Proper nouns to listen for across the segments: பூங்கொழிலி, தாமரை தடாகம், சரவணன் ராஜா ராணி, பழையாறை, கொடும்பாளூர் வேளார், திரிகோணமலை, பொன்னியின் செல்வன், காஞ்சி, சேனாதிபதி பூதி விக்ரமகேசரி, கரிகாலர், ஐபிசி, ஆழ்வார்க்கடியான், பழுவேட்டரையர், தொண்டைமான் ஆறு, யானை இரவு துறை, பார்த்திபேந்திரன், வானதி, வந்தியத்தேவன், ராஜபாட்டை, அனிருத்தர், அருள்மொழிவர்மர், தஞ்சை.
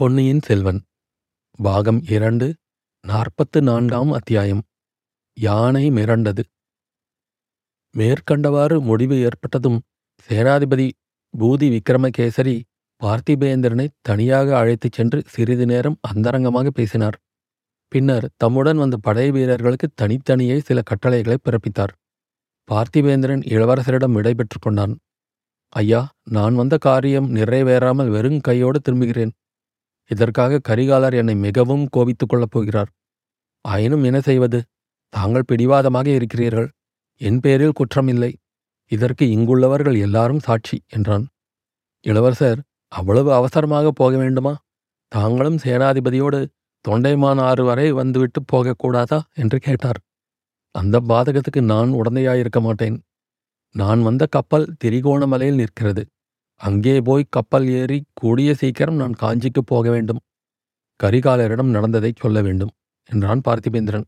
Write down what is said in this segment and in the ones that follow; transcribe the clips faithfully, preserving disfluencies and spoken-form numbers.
பொன்னியின் செல்வன் பாகம் இரண்டு நாற்பத்து நான்காம் அத்தியாயம். யானை மிரண்டது. மேற்கண்டவாறு முடிவு ஏற்பட்டதும் சேனாதிபதி பூதி விக்ரமகேசரி பார்த்திபேந்திரனை தனியாக அழைத்துச் சென்று சிறிது நேரம் அந்தரங்கமாக பேசினார். பின்னர் தம்முடன் வந்த படை வீரர்களுக்கு தனித்தனியே சில கட்டளைகளை பிறப்பித்தார். பார்த்திபேந்திரன் இளவரசரிடம் விடைபெற்று கொண்டான். ஐயா, நான் வந்த காரியம் நிறைவேறாமல் வெறும் கையோடு திரும்புகிறேன். இதற்காக கரிகாலர் என்னை மிகவும் கோபித்துக் கொள்ளப் போகிறார். ஆயினும் என்ன செய்வது? தாங்கள் பிடிவாதமாக இருக்கிறீர்கள். என் பேரில் குற்றமில்லை. இதற்கு இங்குள்ளவர்கள் எல்லாரும் சாட்சி என்றான். இளவரசர், அவ்வளவு அவசரமாக போக வேண்டுமா? தாங்களும் சேனாதிபதியோடு தொண்டைமான் ஆறு வரை வந்துவிட்டு போகக்கூடாதா என்று கேட்டார். அந்த பாதகத்துக்கு நான் உடந்தையாயிருக்க மாட்டேன். நான் வந்த கப்பல் திரிகோணமலையில் நிற்கிறது. அங்கே போய் கப்பல் ஏறி கூடிய சீக்கிரம் நான் காஞ்சிக்கு போக வேண்டும். கரிகாலரிடம் நடந்ததை சொல்ல வேண்டும் என்றான் பார்த்திபேந்திரன்.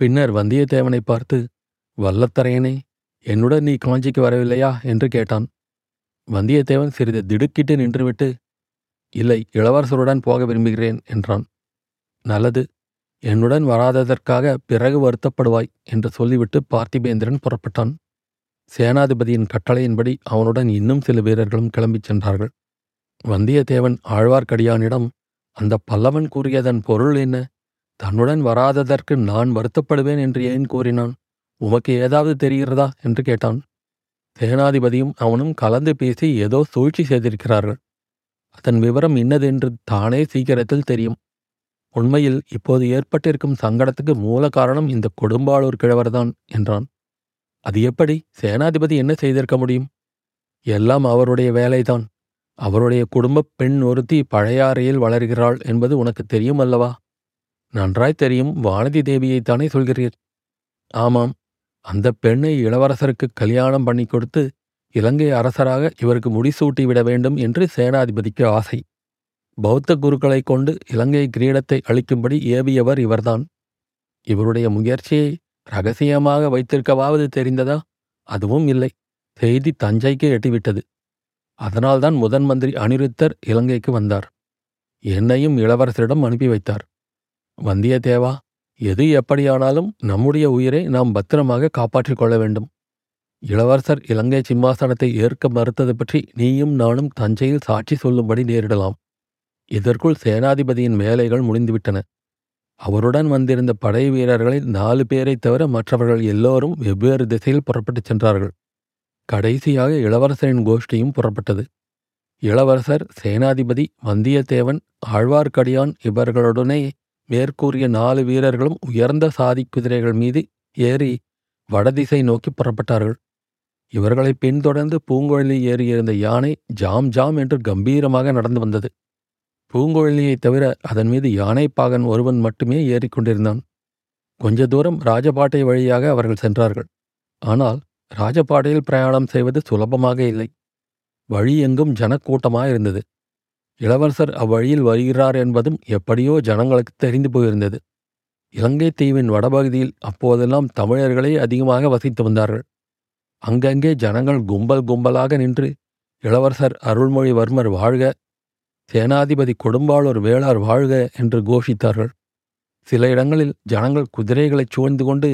பின்னர் வந்தியத்தேவனை பார்த்து, வல்லத்தரையனே, என்னுடன் நீ காஞ்சிக்கு வரவில்லையா என்று கேட்டான். வந்தியத்தேவன் சிறிது திடுக்கிட்டு நின்றுவிட்டு, இல்லை, இளவரசருடன் போக விரும்புகிறேன் என்றான். நல்லது, என்னுடன் வராததற்காக பிறகு வருத்தப்படுவாய் என்று சொல்லிவிட்டு பார்த்திபேந்திரன் புறப்பட்டான். சேனாதிபதியின் கட்டளையின்படி அவனுடன் இன்னும் சில வீரர்களும் கிளம்பிச் சென்றார்கள். வந்தியத்தேவன் ஆழ்வார்க்கடியானிடம் அந்த பல்லவன் கூறியதன் பொருள் என்ன? தன்னுடன் வராததற்கு நான் வருத்தப்படுவேன் என்று ஏன் கூறினான்? உமக்கு ஏதாவது தெரிகிறதா என்று கேட்டான். சேனாதிபதியும் அவனும் கலந்து பேசி ஏதோ சூழ்ச்சி செய்திருக்கிறார்கள். அதன் விவரம் இன்னதென்று தானே சீக்கிரத்தில் தெரியும். உண்மையில் இப்போது ஏற்பட்டிருக்கும் சங்கடத்துக்கு மூல காரணம் இந்த கொடும்பாளூர் கிழவர்தான் என்றான். அது எப்படி? சேனாதிபதி என்ன செய்திருக்க முடியும்? எல்லாம் அவருடைய வேலைதான். அவருடைய குடும்ப பெண் ஒருத்தி பழையாறையில் வளர்கிறாள் என்பது உனக்கு தெரியும் அல்லவா? நன்றாய் தெரியும். வானதி தேவியைத்தானே சொல்கிறீர்? ஆமாம். அந்த பெண்ணை இளவரசருக்கு கல்யாணம் பண்ணி கொடுத்து இலங்கை அரசராக இவருக்கு முடிசூட்டி விட வேண்டும் என்று சேனாதிபதிக்கு ஆசை. பௌத்த குருக்களை கொண்டு இலங்கை கிரீடத்தை அளிக்கும்படி ஏவியவர் இவர்தான். இவருடைய முயற்சியை இரகசியமாக வைத்திருக்கவாவது தெரிந்ததா? அதுவும் இல்லை. செய்தி தஞ்சைக்கு எட்டிவிட்டது. அதனால்தான் முதன் மந்திரி அனிருத்தர் இலங்கைக்கு வந்தார். என்னையும் இளவரசரிடம் அனுப்பி வைத்தார். வந்தியத்தேவா, எது எப்படியானாலும் நம்முடைய உயிரை நாம் பத்திரமாக காப்பாற்றிக் கொள்ள வேண்டும். இளவரசர் இலங்கை சிம்மாசனத்தை ஏற்க மறுத்தது பற்றி நீயும் நானும் தஞ்சையில் சாட்சி சொல்லும்படி நேரிடலாம். இதற்குள் சேனாதிபதியின் வேலைகள் முடிந்துவிட்டன. அவருடன் வந்திருந்த படை வீரர்களில் நாலு பேரை தவிர மற்றவர்கள் எல்லோரும் வெவ்வேறு திசையில் புறப்பட்டுச் சென்றார்கள். கடைசியாக இளவரசரின் கோஷ்டியும் புறப்பட்டது. இளவரசர், சேனாதிபதி, வந்தியத்தேவன், ஆழ்வார்க்கடியான் இவர்களுடனே மேற்கூறிய நாலு வீரர்களும் உயர்ந்த சாதி குதிரைகள் மீது ஏறி வடதிசை நோக்கி புறப்பட்டார்கள். இவர்களை பின்தொடர்ந்து பூங்கொழிலி ஏறியிருந்த யானை ஜாம் ஜாம் என்று கம்பீரமாக நடந்து வந்தது. பூங்கொழிலியைத் தவிர அதன் மீது யானைப்பாகன் ஒருவன் மட்டுமே ஏறிக்கொண்டிருந்தான். கொஞ்ச தூரம் ராஜபாட்டை வழியாக அவர்கள் சென்றார்கள். ஆனால் ராஜபாட்டையில் பிரயாணம் செய்வது சுலபமாக இல்லை. வழியெங்கும் ஜனக்கூட்டமாயிருந்தது. இளவரசர் அவ்வழியில் வருகிறார் என்பதும் எப்படியோ ஜனங்களுக்கு தெரிந்து போயிருந்தது. இலங்கை தீவின் வடபகுதியில் அப்போதெல்லாம் தமிழர்களே அதிகமாக வசித்து வந்தார்கள். அங்கங்கே ஜனங்கள் கும்பல் கும்பலாக நின்று இளவரசர் அருள்மொழிவர்மர் வாழ்க, சேனாதிபதி கொடும்பாளூர் வேளார் வாழ்க என்று கோஷித்தார்கள். சில இடங்களில் ஜனங்கள் குதிரைகளைச் சூழ்ந்து கொண்டு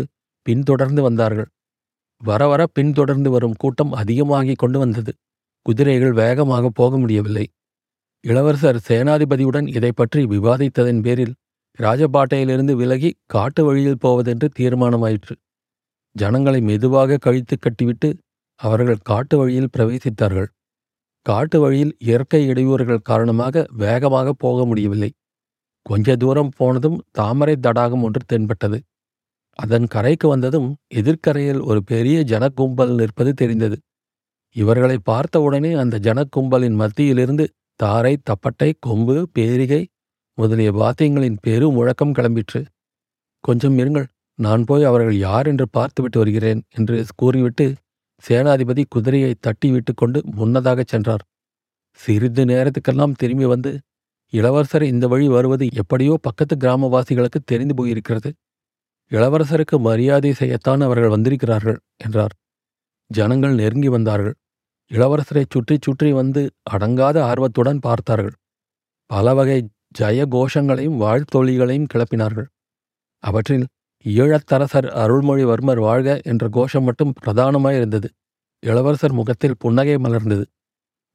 பின்தொடர்ந்து வந்தார்கள். வர வர பின்தொடர்ந்து வரும் கூட்டம் அதிகமாகிக் கொண்டு வந்தது. குதிரைகள் வேகமாக போக முடியவில்லை. இளவரசர் சேனாதிபதியுடன் இதை பற்றி விவாதித்ததன் பேரில் ராஜபாட்டையிலிருந்து விலகி காட்டு வழியில் போவதென்று தீர்மானமாயிற்று. ஜனங்களை மெதுவாக கழித்து கட்டிவிட்டு அவர்கள் காட்டு வழியில் பிரவேசித்தார்கள். காட்டு வழியில் இயற்கை இடையூறுகள் காரணமாக வேகமாக போக முடியவில்லை. கொஞ்ச தூரம் போனதும் தாமரை தடாகம் ஒன்று தென்பட்டது. அதன் கரைக்கு வந்ததும் எதிர்கரையில் ஒரு பெரிய ஜனக்கும்பல் நிற்பது தெரிந்தது. இவர்களை பார்த்தவுடனே அந்த ஜனக்கும்பலின் மத்தியிலிருந்து தாரை, தப்பட்டை, கொம்பு, பேரிகை முதலிய வாத்தியங்களின் பெரு முழக்கம் கிளம்பிற்று. கொஞ்சம் இருங்கள், நான் போய் அவர்கள் யார் என்று பார்த்துவிட்டு வருகிறேன் என்று கூறிவிட்டு சேனாதிபதி குதிரையை தட்டி விட்டு கொண்டு முன்னதாகச் சென்றார். சிறிது நேரத்துக்கெல்லாம் திரும்பி வந்து, இளவரசர் இந்த வழி வருவது எப்படியோ பக்கத்து கிராமவாசிகளுக்கு தெரிந்து போயிருக்கிறது. இளவரசருக்கு மரியாதை செய்யத்தான் அவர்கள் வந்திருக்கிறார்கள் என்றார். ஜனங்கள் நெருங்கி வந்தார்கள். இளவரசரை சுற்றி சுற்றி வந்து அடங்காத ஆர்வத்துடன் பார்த்தார்கள். பலவகை ஜய கோஷங்களையும் வாழ்த்தொழிகளையும் கிளப்பினார்கள். அவற்றில் ஈழத்தரசர் அருள்மொழிவர்மர் வாழ்க என்ற கோஷம் மட்டும் பிரதானமாயிருந்தது. இளவரசர் முகத்தில் புன்னகை மலர்ந்தது.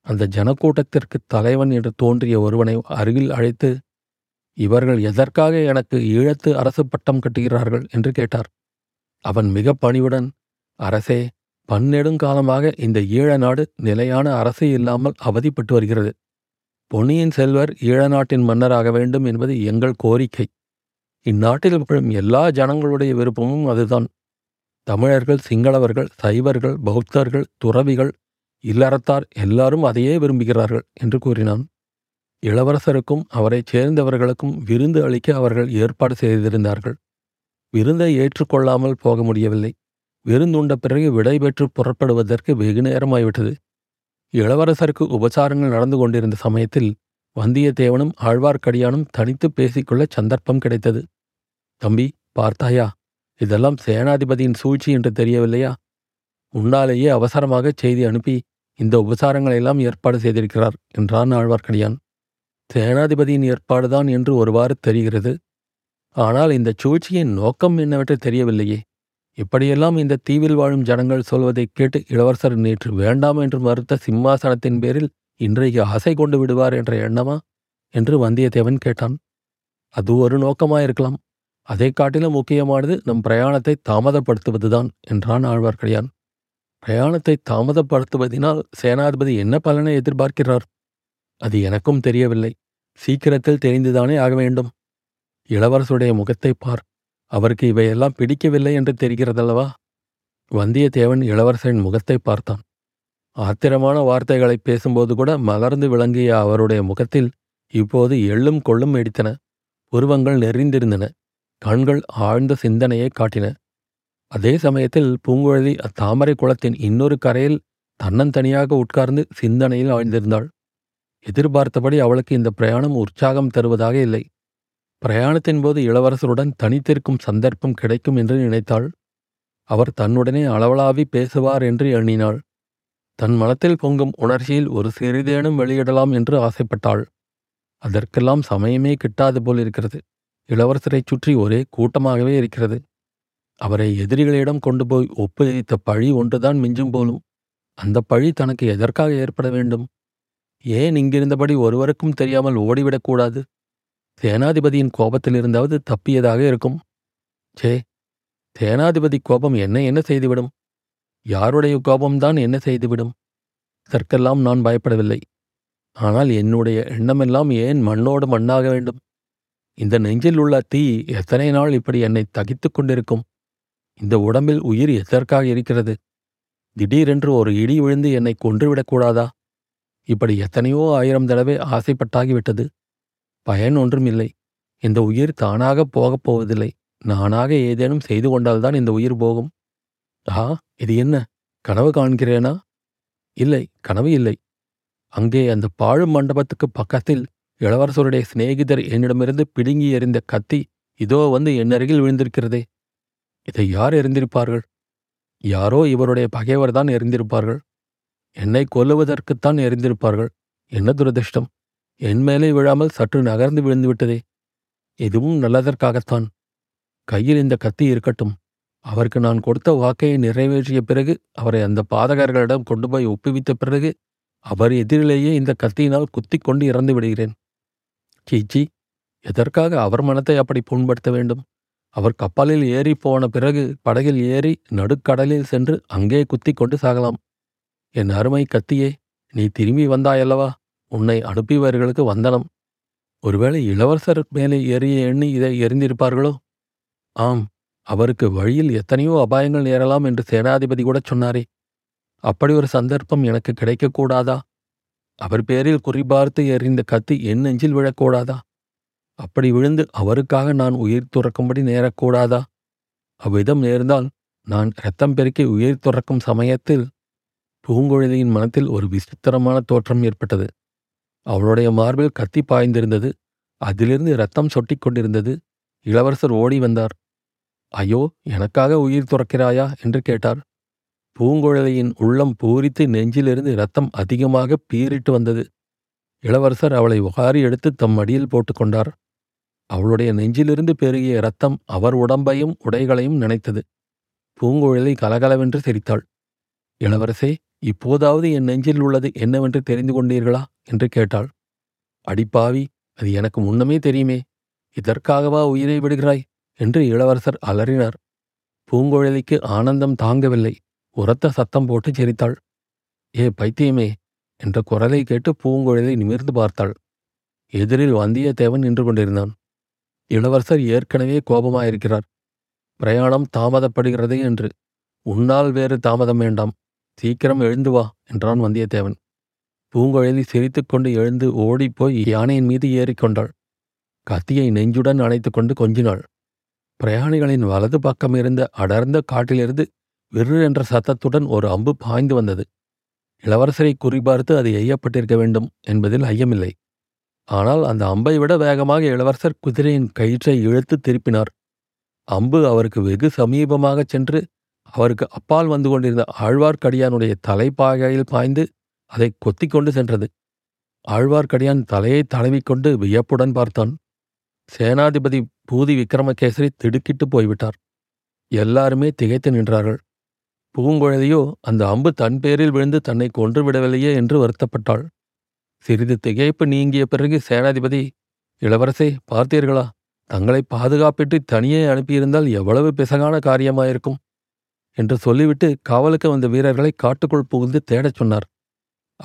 அந்த ஜனக்கூட்டத்திற்கு தலைவன் என்று தோன்றிய ஒருவனை அருகில் அழைத்து, இவர்கள் எதற்காக எனக்கு ஈழத்து அரசு பட்டம் கட்டுகிறார்கள் என்று கேட்டார். அவன் மிக பணிவுடன், அரசே, பன்னெடுங்காலமாக இந்த ஈழ நாடு நிலையான அரசு இல்லாமல் அவதிப்பட்டு வருகிறது. பொன்னியின் செல்வர் ஈழ நாட்டின் மன்னராக வேண்டும் என்பது எங்கள் கோரிக்கை. இந்நாட்டில் வாழும் எல்லா ஜனங்களுடைய விருப்பமும் அதுதான். தமிழர்கள், சிங்களவர்கள், சைவர்கள், பௌத்தர்கள், துறவிகள், இல்லறத்தார் எல்லாரும் அதையே விரும்புகிறார்கள் என்று கூறினான். இளவரசருக்கும் அவரைச் சேர்ந்தவர்களுக்கும் விருந்து அளிக்க அவர்கள் ஏற்பாடு செய்திருந்தார்கள். விருந்தை ஏற்றுக்கொள்ளாமல் போக முடியவில்லை. விருந்துண்ட பிறகு விடைபெற்று புறப்படுவதற்கு வெகு நேரமாய்விட்டது. இளவரசருக்கு உபசாரங்கள் நடந்து கொண்டிருந்த சமயத்தில் வந்தியத்தேவனும் ஆழ்வார்க்கடியானும் தனித்து பேசிக்கொள்ள சந்தர்ப்பம் கிடைத்தது. தம்பி, பார்த்தாயா, இதெல்லாம் சேனாதிபதியின் சூழ்ச்சி என்று தெரியவில்லையா? உன்னாலேயே அவசரமாக செய்தி அனுப்பி இந்த உபசாரங்களையெல்லாம் ஏற்பாடு செய்திருக்கிறார் என்றான் ஆழ்வார்க்கடியான். சேனாதிபதியின் ஏற்பாடுதான் என்று ஒருவாறு தெரிகிறது. ஆனால் இந்த சூழ்ச்சியின் நோக்கம் என்னவென்று தெரியவில்லையே. இப்படியெல்லாம் இந்த தீவில் வாழும் ஜனங்கள் சொல்வதை கேட்டு இளவரசர் நேற்று வேண்டாம் என்று மறுத்த சிம்மாசனத்தின் பேரில் இன்றைக்கு ஆசை கொண்டு விடுவார் என்ற எண்ணமா என்று வந்தியத்தேவன் கேட்டான். அது ஒரு நோக்கமாயிருக்கலாம். அதை காட்டிலும் முக்கியமானது நம் பிரயாணத்தை தாமதப்படுத்துவதுதான் என்றான் ஆழ்வார்க்கடியான். பிரயாணத்தை தாமதப்படுத்துவதினால் சேனாதிபதி என்ன பலனை எதிர்பார்க்கிறார்? அது எனக்கும் தெரியவில்லை. சீக்கிரத்தில் தெரிந்துதானே ஆக வேண்டும். இளவரசுடைய முகத்தை பார், அவருக்கு இவையெல்லாம் பிடிக்கவில்லை என்று தெரிகிறதல்லவா? வந்தியத்தேவன் இளவரசரின் முகத்தை பார்த்தான். ஆத்திரமான வார்த்தைகளை பேசும்போது கூட மலர்ந்து விளங்கிய அவருடைய முகத்தில் இப்போது எள்ளும் கொள்ளும் எடுத்தன. உருவங்கள் நெறிந்திருந்தன. கண்கள் ஆழ்ந்த சிந்தனையை காட்டின. அதே சமயத்தில் பூங்கொழிலி அத்தாமரை குளத்தின் இன்னொரு கரையில் தன்னந்தனியாக உட்கார்ந்து சிந்தனையில் ஆழ்ந்திருந்தாள். எதிர்பார்த்தபடி அவளுக்கு இந்த பிரயாணம் உற்சாகம் தருவதாக இல்லை. பிரயாணத்தின் போது இளவரசருடன் தனித்திருக்கும் சந்தர்ப்பம் கிடைக்கும் என்று நினைத்தாள். அவர் தன்னுடனே அளவலாவி பேசுவார் என்று எண்ணினாள். தன் மனத்தில் பொங்கும் உணர்ச்சியில் ஒரு சிறிதேனும் வெளியிடலாம் என்று ஆசைப்பட்டாள். அதற்கெல்லாம் சமயமே கிட்டாது போல் இருக்கிறது. இளவரசரைச் சுற்றி ஒரே கூட்டமாகவே இருக்கிறது. அவரை எதிரிகளிடம் கொண்டு போய் ஒப்புவித்த பழி ஒன்றுதான் மிஞ்சும் போலும். அந்த பழி தனக்கு எதற்காக ஏற்பட வேண்டும்? ஏன் இங்கிருந்தபடி ஒருவருக்கும் தெரியாமல் ஓடிவிடக்கூடாது? சேனாதிபதியின் கோபத்திலிருந்தாவது தப்பியதாக இருக்கும். சே, சேனாதிபதி கோபம் என்னை என்ன செய்துவிடும்? யாருடைய கோபம்தான் என்ன செய்துவிடும்? இதற்கெல்லாம் நான் பயப்படவில்லை. ஆனால் என்னுடைய எண்ணமெல்லாம் ஏன் மண்ணோடு மண்ணாக வேண்டும்? இந்த நெஞ்சில் உள்ள தீ எத்தனை நாள் இப்படி என்னை தகித்து கொண்டிருக்கும்? இந்த உடம்பில் உயிர் எதற்காக இருக்கிறது? திடீரென்று ஒரு இடி விழுந்து என்னை கொன்றுவிடக்கூடாதா? இப்படி எத்தனையோ ஆயிரம் தடவை ஆசைப்பட்டாகிவிட்டது. பயன் ஒன்றும் இல்லை. இந்த உயிர் தானாக போகப் போவதில்லை. நானாக ஏதேனும் செய்து கொண்டால்தான் இந்த உயிர் போகும். ஆ, இது என்ன கனவு காண்கிறேனா? இல்லை, கனவு இல்லை. அங்கே அந்த பாழும் மண்டபத்துக்கு பக்கத்தில் இளவரசருடைய சிநேகிதர் என்னிடமிருந்து பிடுங்கி எறிந்த கத்தி இதோ வந்து என் அருகில் விழுந்திருக்கிறதே. இதை யார் எறிந்திருப்பார்கள்? யாரோ இவருடைய பகைவர்தான் எறிந்திருப்பார்கள். என்னை கொல்லுவதற்குத்தான் எறிந்திருப்பார்கள். என்ன துரதிர்ஷ்டம்! என் மேலே விழாமல் சற்று நகர்ந்து விழுந்துவிட்டதே. எதுவும் நல்லதற்காகத்தான். கையில் இந்த கத்தி இருக்கட்டும். அவருக்கு நான் கொடுத்த வாக்கையை நிறைவேற்றிய பிறகு, அவரை அந்த பாதகர்களிடம் கொண்டு போய் ஒப்புவித்த பிறகு, அவர் எதிரிலேயே இந்த கத்தியினால் குத்தி கொண்டு இறந்து விடுகிறேன். சீச்சி, எதற்காக அவர் மனத்தை அப்படி புண்படுத்த வேண்டும்? அவர் கப்பலில் ஏறி போன பிறகு படகில் ஏறி நடுக்கடலில் சென்று அங்கே குத்தி கொண்டு சாகலாம். என் அருமை கத்தியே, நீ திரும்பி வந்தாயல்லவா? உன்னை அனுப்பியவர்களுக்கு வந்தனம். ஒருவேளை இளவரசர் மேலே ஏறிய எண்ணி இதை எறிந்திருப்பார்களோ? ஆம், அவருக்கு வழியில் எத்தனையோ அபாயங்கள் நேரலாம் என்று சேனாதிபதி கூட சொன்னாரே. அப்படி ஒரு சந்தர்ப்பம் எனக்கு கிடைக்கக்கூடாதா? அவர் பேரில் குறிபார்த்து எறிந்த கத்தி என் நெஞ்சில் விழக்கூடாதா? அப்படி விழுந்து அவருக்காக நான் உயிர் துறக்கும்படி நேரக்கூடாதா? அவ்விதம் நேர்ந்தால் நான் இரத்தம் பெருக்கி உயிர் துறக்கும் சமயத்தில் பூங்கொழிலியின் மனத்தில் ஒரு விசித்திரமான தோற்றம் ஏற்பட்டது. அவளுடைய மார்பில் கத்தி பாய்ந்திருந்தது. அதிலிருந்து இரத்தம் சொட்டிக் கொண்டிருந்தது. இளவரசர் ஓடி வந்தார். ஐயோ, எனக்காக உயிர் துறக்கிறாயா என்று கேட்டார். பூங்கொழிலியின் உள்ளம் பூரித்து நெஞ்சிலிருந்து இரத்தம் அதிகமாக பீரிட்டு வந்தது. இளவரசர் அவளை உகாரி எடுத்து தம் மடியில் போட்டுக்கொண்டார். அவளுடைய நெஞ்சிலிருந்து பெருகிய இரத்தம் அவர் உடம்பையும் உடைகளையும் நினைத்தது. பூங்கொழிலி கலகலவென்று சிரித்தாள். இளவரசே, இப்போதாவது என் நெஞ்சில் உள்ளது என்னவென்று தெரிந்து கொண்டீர்களா என்று கேட்டாள். அடிப்பாவி, அது எனக்கு முன்னமே தெரியுமே, இதற்காகவா உயிரை விடுகிறாய் என்று இளவரசர் அலறினார். பூங்கொழிலிக்கு ஆனந்தம் தாங்கவில்லை. உரத்த சத்தம் போட்டு சிரித்தாள். ஏ பைத்தியமே என்ற குரலை கேட்டு பூங்கொழிலை நிமிர்ந்து பார்த்தாள். எதிரில் வந்தியத்தேவன் நின்று கொண்டிருந்தான். இளவரசர் ஏற்கனவே கோபமாயிருக்கிறார், பிரயாணம் தாமதப்படுகிறது என்று. உன்னால் வேறு தாமதம் வேண்டாம், சீக்கிரம் எழுந்து வா என்றான் வந்தியத்தேவன். பூங்கொழிலி சிரித்துக்கொண்டு எழுந்து ஓடிப்போய் யானையின் மீது ஏறிக்கொண்டாள். கத்தியை நெஞ்சுடன் அணைத்து கொண்டு கொஞ்சினாள். பிரயாணிகளின் வலது பக்கம் இருந்த அடர்ந்த காட்டிலிருந்து விறு என்ற சத்தத்துடன் ஒரு அம்பு பாய்ந்து வந்தது. இளவரசரை குறிபார்த்து அது எய்யப்பட்டிருக்க வேண்டும் என்பதில் ஐயமில்லை. ஆனால் அந்த அம்பை விட வேகமாக இளவரசர் குதிரையின் கயிற்றை இழுத்து திருப்பினார். அம்பு அவருக்கு வெகு சமீபமாகச் சென்று அவருக்கு அப்பால் வந்து கொண்டிருந்த ஆழ்வார்க்கடியானுடைய தலைப்பாகையில் பாய்ந்து அதை கொத்தி கொண்டு சென்றது. ஆழ்வார்க்கடியான் தலையை தடவிக்கொண்டு வியப்புடன் பார்த்தான். சேனாதிபதி பூதி விக்ரமகேசரி திடுக்கிட்டு போய்விட்டார். எல்லாருமே திகைத்து நின்றார்கள். பூங்கொழிலியோ அந்த அம்பு தன் பேரில் விழுந்து தன்னை கொன்று விடவில்லையே என்று வருத்தப்பட்டாள். சிறிது திகைப்பு நீங்கிய பிறகு சேனாதிபதி, இளவரசே, பார்த்தீர்களா? தங்களை பாதுகாப்பிட்டு தனியே அனுப்பியிருந்தால் எவ்வளவு பிசகான காரியமாயிருக்கும் என்று சொல்லிவிட்டு காவலுக்கு வந்த வீரர்களை காட்டுக்குள் புகுந்து தேடச் சொன்னார்.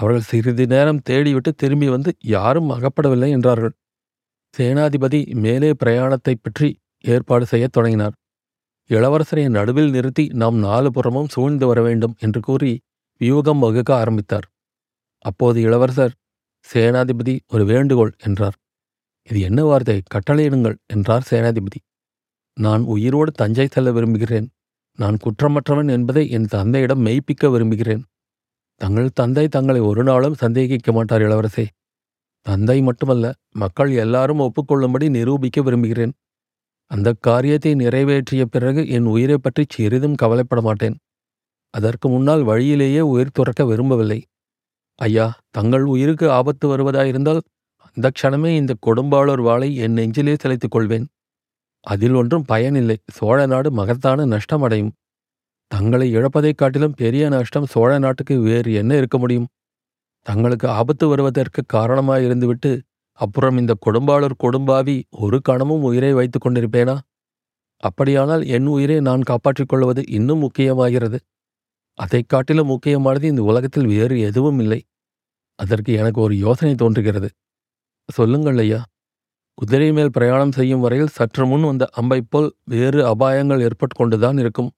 அவர்கள் சிறிது நேரம் தேடிவிட்டு திரும்பி வந்து யாரும் அகப்படவில்லை என்றார்கள். சேனாதிபதி மேலே பிரயாணத்தை பற்றி ஏற்பாடு செய்யத் தொடங்கினார். இளவரசரை நடுவில் நிறுத்தி நாம் நாலு புறமும் சூழ்ந்து வர வேண்டும் என்று கூறி வியூகம் வகுக்க ஆரம்பித்தார். அப்போது இளவரசர், சேனாதிபதி, ஒரு வேண்டுகோள் என்றார். இது என்ன வார்த்தை? கட்டளையிடுங்கள் என்றார் சேனாதிபதி. நான் உயிரோடு தஞ்சை செல்ல விரும்புகிறேன். நான் குற்றமற்றவன் என்பதை என் தந்தையிடம் மெய்ப்பிக்க விரும்புகிறேன். தங்கள் தந்தை தங்களை ஒரு நாளும் சந்தேகிக்க மாட்டார் இளவரசே. தந்தை மட்டுமல்ல, மக்கள் எல்லாரும் ஒப்புக்கொள்ளும்படி நிரூபிக்க விரும்புகிறேன். அந்த காரியத்தை நிறைவேற்றிய பிறகு என் உயிரை பற்றி சிறிதும் கவலைப்பட மாட்டேன். அதற்கு முன்னால் வழியிலேயே உயிர் துறக்க விரும்பவில்லை. ஐயா, தங்கள் உயிருக்கு ஆபத்து வருவதாயிருந்தால் அந்த க்ஷணமே இந்த கொடும்பாளூர் வாளை என் நெஞ்சிலே செலுத்திக் கொள்வேன். அதில் ஒன்றும் பயனில்லை. சோழ நாடு மகத்தான நஷ்டமடையும். தங்களை இழப்பதைக் காட்டிலும் பெரிய நஷ்டம் சோழ நாட்டுக்கு வேறு என்ன இருக்க முடியும்? தங்களுக்கு ஆபத்து வருவதற்கு காரணமாயிருந்துவிட்டு அப்புறம் இந்த கொடும்பாளூர் கொடும்பாவி ஒரு கணமும் உயிரை வைத்து கொண்டிருப்பேனா? அப்படியானால் என் உயிரை நான் காப்பாற்றிக் கொள்வது இன்னும் முக்கியமாகிறது. அதைக் காட்டிலும் முக்கியமானது இந்த உலகத்தில் வேறு எதுவும் இல்லை. அதற்கு எனக்கு ஒரு யோசனை தோன்றுகிறது. சொல்லுங்கள் ஐயா. குதிரை மேல் பிரயாணம் செய்யும் வரையில் சற்று முன் வந்த அம்பை போல் வேறு அபாயங்கள் ஏற்பட்டு கொண்டுதான் இருக்கும்.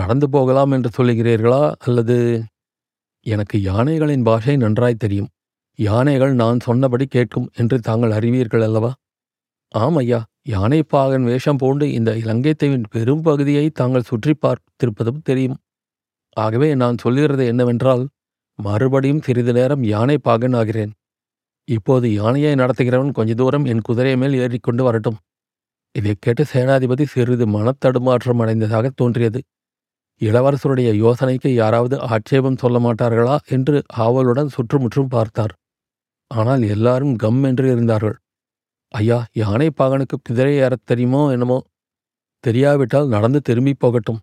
நடந்து போகலாம் என்று சொல்லுகிறீர்களா? அல்லது எனக்கு யானைகளின் பாஷை நன்றாய் தெரியும். யானைகள் நான் சொன்னபடி கேட்கும் என்று தாங்கள் அறிவீர்கள் அல்லவா? ஆம் ஐயா, யானைப்பாகன் வேஷம் பூண்டு இந்த இலங்கை தீவின் பெரும் பகுதியை தாங்கள் சுற்றி பார்த்திருப்பதும் தெரியும். ஆகவே நான் சொல்லுகிறது என்னவென்றால், மறுபடியும் சிறிது நேரம் யானைப்பாகன் ஆகிறேன். இப்போது யானையை நடத்துகிறவன் கொஞ்ச தூரம் என் குதிரை மேல் ஏறிக்கொண்டு வரட்டும். இதை கேட்டு சேனாதிபதி சிறிது மனத்தடுமாற்றம் அடைந்ததாக தோன்றியது. இளவரசருடைய யோசனைக்கு யாராவது ஆட்சேபம் சொல்ல மாட்டார்களா என்று ஆவலுடன் சுற்றுமுற்றும் பார்த்தார். ஆனால் எல்லாரும் கம் என்று இருந்தார்கள். ஐயா, யானை பாகனுக்கு குதிரை ஏறத் தெரியுமோ என்னமோ? தெரியாவிட்டால் நடந்து திரும்பி போகட்டும்.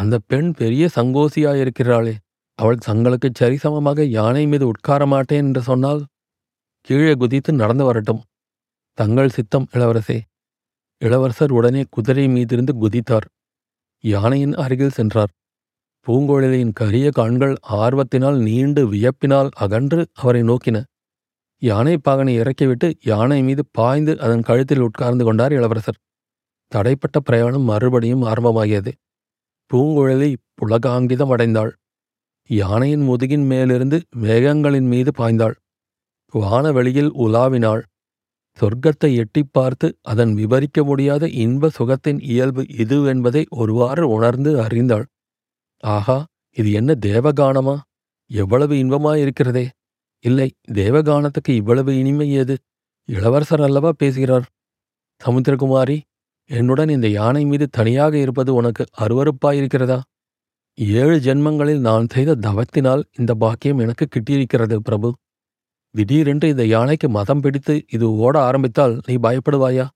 அந்த பெண் பெரிய சங்கோசியாயிருக்கிறாளே, அவள் தங்களுக்கு சரிசமமாக யானை மீது உட்கார மாட்டேன் என்று சொன்னால் கீழே குதித்து நடந்து வரட்டும். தங்கள் சித்தம் இளவரசே. இளவரசர் உடனே குதிரை மீதிருந்து குதித்தார். யானையின் அருகில் சென்றார். பூங்கொழிலியின் கரிய கண்கள் ஆர்வத்தினால் நீண்டு வியப்பினால் அகன்று அவரை நோக்கின. யானை பாகனை இறக்கிவிட்டு யானை மீது பாய்ந்து அதன் கழுத்தில் உட்கார்ந்து கொண்டார் இளவரசர். தடைப்பட்ட பிரயாணம் மறுபடியும் ஆரம்பமாகியது. பூங்கொழிலி புலகாங்கிதம் அடைந்தாள். யானையின் முதுகின் மேலிருந்து மேகங்களின் மீது பாய்ந்தாள். வானவெளியில் உலாவினாள். சொர்க்கத்தை எட்டி பார்த்து அதன் விவரிக்க முடியாத இன்ப சுகத்தின் இயல்பு இது என்பதை ஒருவாறு உணர்ந்து அறிந்தாள். ஆஹா, இது என்ன தேவகானமா? எவ்வளவு இன்பமாயிருக்கிறதே! இல்லை, தேவகானத்துக்கு இவ்வளவு இனிமை ஏது? இளவரசர் அல்லவா பேசுகிறார். சமுத்திரகுமாரி, என்னுடன் இந்த யானை மீது தனியாக இருப்பது உனக்கு அருவருப்பாயிருக்கிறதா? ஏழு ஜென்மங்களில் நான் செய்த தவத்தினால் இந்த பாக்கியம் எனக்கு கிட்டியிருக்கிறது பிரபு. திடீரென்று இந்த யானைக்கு மதம் பிடித்து இது ஓட ஆரம்பித்தால் நீ பயப்படுவாயா?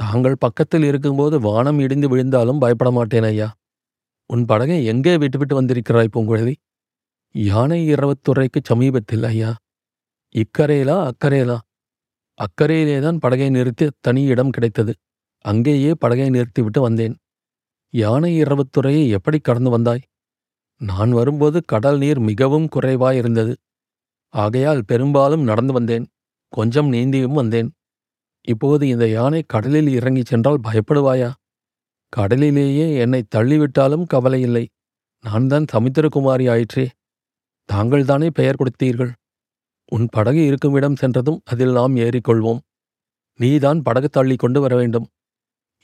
தாங்கள் பக்கத்தில் இருக்கும்போது வானம் இடிந்து விழுந்தாலும் பயப்பட மாட்டேன் ஐயா. உன் படகை எங்கே விட்டுவிட்டு வந்திருக்கிறாய் பூங்கொழிலி? யானை இரவு துறைக்கு சமீபத்தில் ஐயா. இக்கரையிலா அக்கரையிலா? அக்கரையிலேதான் படகை நிறுத்தி தனி இடம் கிடைத்தது. அங்கேயே படகை நிறுத்திவிட்டு வந்தேன். யானை இரவு துறையை எப்படி கடந்து வந்தாய்? நான் வரும்போது கடல் நீர் மிகவும் குறைவாயிருந்தது. ஆகையால் பெரும்பாலும் நடந்து வந்தேன். கொஞ்சம் நீந்தியும் வந்தேன். இப்போது இந்த யானை கடலில் இறங்கி சென்றால் பயப்படுவாயா? கடலிலேயே என்னை தள்ளிவிட்டாலும் கவலை இல்லை. நான் தான் சமுத்திரகுமாரி ஆயிற்றே. தாங்கள்தானே பெயர் கொடுத்தீர்கள். உன் படகு இருக்கும் இடம் சென்றதும் அதில் நாம் ஏறிக்கொள்வோம். நீதான் படகு தள்ளி கொண்டு வர வேண்டும்.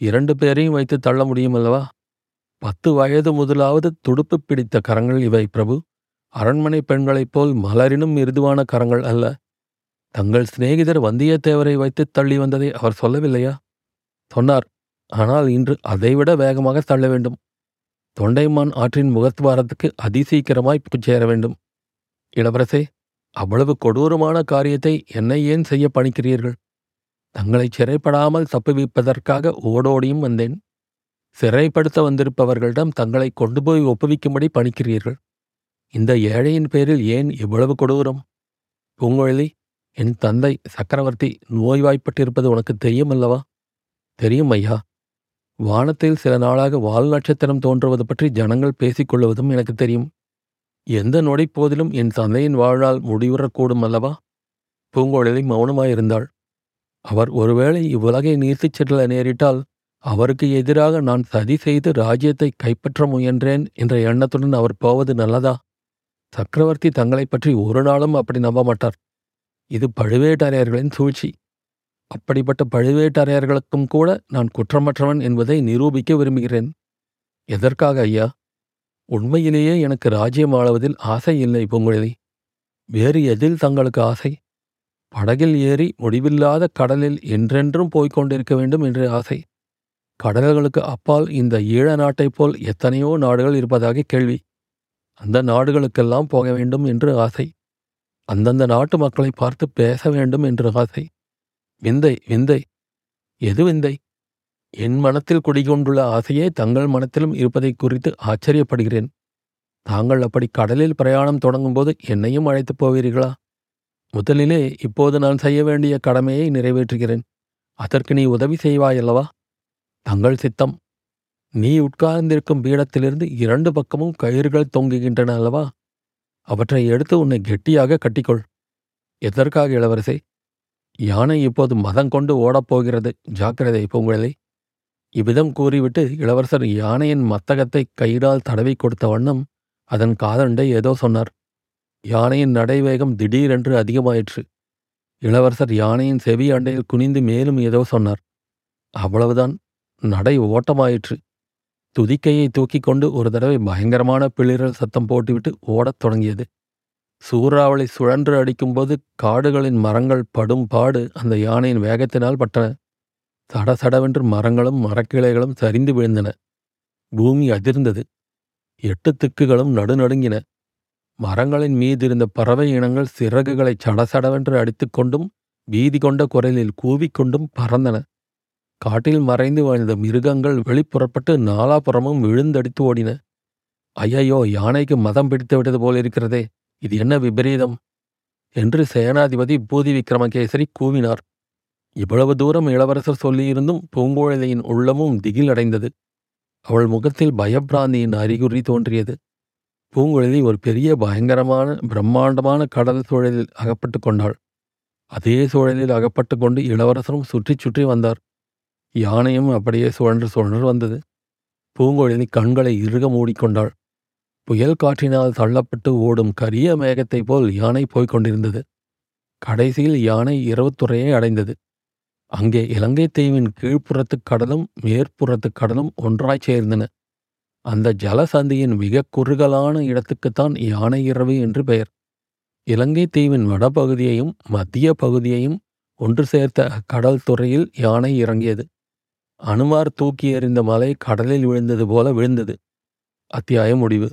இரண்டு பேரையும் வைத்து தள்ள முடியுமல்லவா? பத்து வயது முதலாவது துடுப்பு பிடித்த கரங்கள் இவை பிரபு. அரண்மனை பெண்களைப் போல் மலரினும் மிருதுவான கரங்கள் அல்ல. தங்கள் சிநேகிதர் வந்தியத்தேவரை வைத்து தள்ளி வந்ததை அவர் சொல்லவில்லையா? சொன்னார். ஆனால் இன்று அதைவிட வேகமாக தள்ள வேண்டும். தொண்டைமான் ஆற்றின் முகத்வாரத்துக்கு அதிசீக்கிரமாய் சேர வேண்டும். இளவரசே, அவ்வளவு கொடூரமான காரியத்தை என்னை ஏன் செய்ய பணிக்கிறீர்கள்? தங்களை சிறைப்படாமல் தப்புவிப்பதற்காக ஓடோடியும் வந்தேன். சிறைப்படுத்த வந்திருப்பவர்களிடம் தங்களை கொண்டு போய் ஒப்புவிக்கும்படி பணிக்கிறீர்கள். இந்த ஏழையின் பேரில் ஏன் இவ்வளவு கொடூரம்? பூங்கொழிலி, என் தந்தை சக்கரவர்த்தி நோய்வாய்ப்பட்டிருப்பது உனக்கு தெரியுமல்லவா? தெரியும் ஐயா. வானத்தில் சில நாளாக வால் நட்சத்திரம் தோன்றுவது பற்றி ஜனங்கள் பேசிக்கொள்வதும் எனக்கு தெரியும். எந்த நொடிப்போதிலும் என் தந்தையின் வாழ்நாள் முடிவுறக்கூடும் அல்லவா? பூங்கொழிலி மௌனமாயிருந்தாள். அவர் ஒருவேளை இவ்வுலகை நீர்த்துச் செல்ல நேரிட்டால் அவருக்கு எதிராக நான் சதி செய்து ராஜ்யத்தை கைப்பற்ற முயன்றேன் என்ற எண்ணத்துடன் அவர் போவது நல்லதா? சக்கரவர்த்தி தங்களை பற்றி ஒரு நாளும் அப்படி நம்ப மாட்டார். இது பழுவேட்டரையர்களின் சூழ்ச்சி. அப்படிப்பட்ட பழுவேட்டரையர்களுக்கும் கூட நான் குற்றமற்றவன் என்பதை நிரூபிக்க விரும்புகிறேன். எதற்காக ஐயா? உண்மையிலேயே எனக்கு ராஜ்யம் ஆளுவதில் ஆசை இல்லை பூங்கொழிலி. வேறு எதில் தங்களுக்கு ஆசை? படகில் ஏறி முடிவில்லாத கடலில் என்றென்றும் போய்கொண்டிருக்க வேண்டும் என்று ஆசை. கடல்களுக்கு அப்பால் இந்த ஈழ நாட்டைப் போல் எத்தனையோ நாடுகள் இருப்பதாக கேள்வி. அந்த நாடுகளுக்கெல்லாம் போக வேண்டும் என்று ஆசை. அந்தந்த நாட்டு மக்களை பார்த்து பேச வேண்டும் என்று ஆசை. விந்தை, விந்தை! எது விந்தை? என் மனத்தில் குடிகொண்டுள்ள ஆசையே தங்கள் மனத்திலும் இருப்பதை குறித்து ஆச்சரியப்படுகிறேன். தாங்கள் அப்படி கடலில் பிரயாணம் தொடங்கும்போது என்னையும் அழைத்துப் போவீர்களா? முதலிலே இப்போது நான் செய்ய வேண்டிய கடமையை நிறைவேற்றுகிறேன். அதற்கு நீ உதவி செய்வாயல்லவா? தங்கள் சித்தம். நீ உட்கார்ந்திருக்கும் பீடத்திலிருந்து இரண்டு பக்கமும் கயிறுகள் தொங்குகின்றன அல்லவா? அவற்றை எடுத்து உன்னை கெட்டியாக கட்டிக்கொள். எதற்காக இளவரசே? யானை இப்போது மதம் கொண்டு ஓடப்போகிறது. ஜாக்கிரதை பூங்கொழிலி! இவ்விதம் கூறிவிட்டு இளவரசர் யானையின் மத்தகத்தை கயிறால் தடவி கொடுத்த வண்ணம் அதன் காதண்டை ஏதோ சொன்னார். யானையின் நடைவேகம் திடீரென்று அதிகமாயிற்று. இளவரசர் யானையின் செவி அண்டையில் குனிந்து மேலும் ஏதோ சொன்னார். அவ்வளவுதான், நடை ஓட்டமாயிற்று. துதிக்கையை தூக்கிக் கொண்டு ஒரு தடவை பயங்கரமான பிளிரல் சத்தம் போட்டுவிட்டு ஓடத் தொடங்கியது. சூறாவளி சுழன்று அடிக்கும்போது காடுகளின் மரங்கள் படும் பாடு அந்த யானையின் வேகத்தினால் பட்டன. சட சடவென்று மரங்களும் மரக்கிளைகளும் சரிந்து விழுந்தன. பூமி அதிர்ந்தது. எட்டு திக்குகளும் நடுநடுங்கின. மரங்களின் மீதிருந்த பறவை இனங்கள் சிறகுகளை சடசடவென்று அடித்துக்கொண்டும் வீதி கொண்ட குரலில் கூவிக்கொண்டும் பறந்தன. காட்டில் மறைந்து வாழ்ந்த மிருகங்கள் வெளிப்புறப்பட்டு நாலாபுறமும் விழுந்தடித்து ஓடின. ஐயையோ, யானைக்கு மதம் பிடித்து விட்டது போலிருக்கிறதே, இது என்ன விபரீதம் என்று சேனாதிபதி பூதி விக்ரமகேசரி கூவினார். இவ்வளவு தூரம் இளவரசர் சொல்லியிருந்தும் பூங்கொழிலியின் உள்ளமும் திகில் அடைந்தது. அவள் முகத்தில் பயப்பிராந்தியின் அறிகுறி தோன்றியது. பூங்கொழிலி ஒரு பெரிய பயங்கரமான பிரம்மாண்டமான கடல் சூழலில் அகப்பட்டு கொண்டாள். அதே சூழலில் அகப்பட்டு கொண்டு இளவரசரும் சுற்றி சுற்றி வந்தார். யானையும் அப்படியே சுழன்று சுழன்று வந்தது. பூங்கொழிலி கண்களை இறுக மூடிக்கொண்டாள். புயல் காற்றினால் தள்ளப்பட்டு ஓடும் கரிய மேகத்தைப் போல் யானை போய்கொண்டிருந்தது. கடைசியில் யானை இரவு துறையை அடைந்தது. அங்கே இலங்கை தீவின் கீழ்ப்புறத்து கடலும் மேற்புறத்து கடலும் ஒன்றாய் சேர்ந்தன. அந்த ஜலசந்தியின் மிக குறுகலான இடத்துக்குத்தான் யானை இரவு என்று பெயர். இலங்கை தீவின் வடபகுதியையும் மத்திய பகுதியையும் ஒன்று சேர்த்த கடல் துறையில் யானை இறங்கியது. அனுமார் தூக்கி எறிந்த மலை கடலில் விழுந்தது போல விழுந்தது. அத்தியாயம் முடிவு.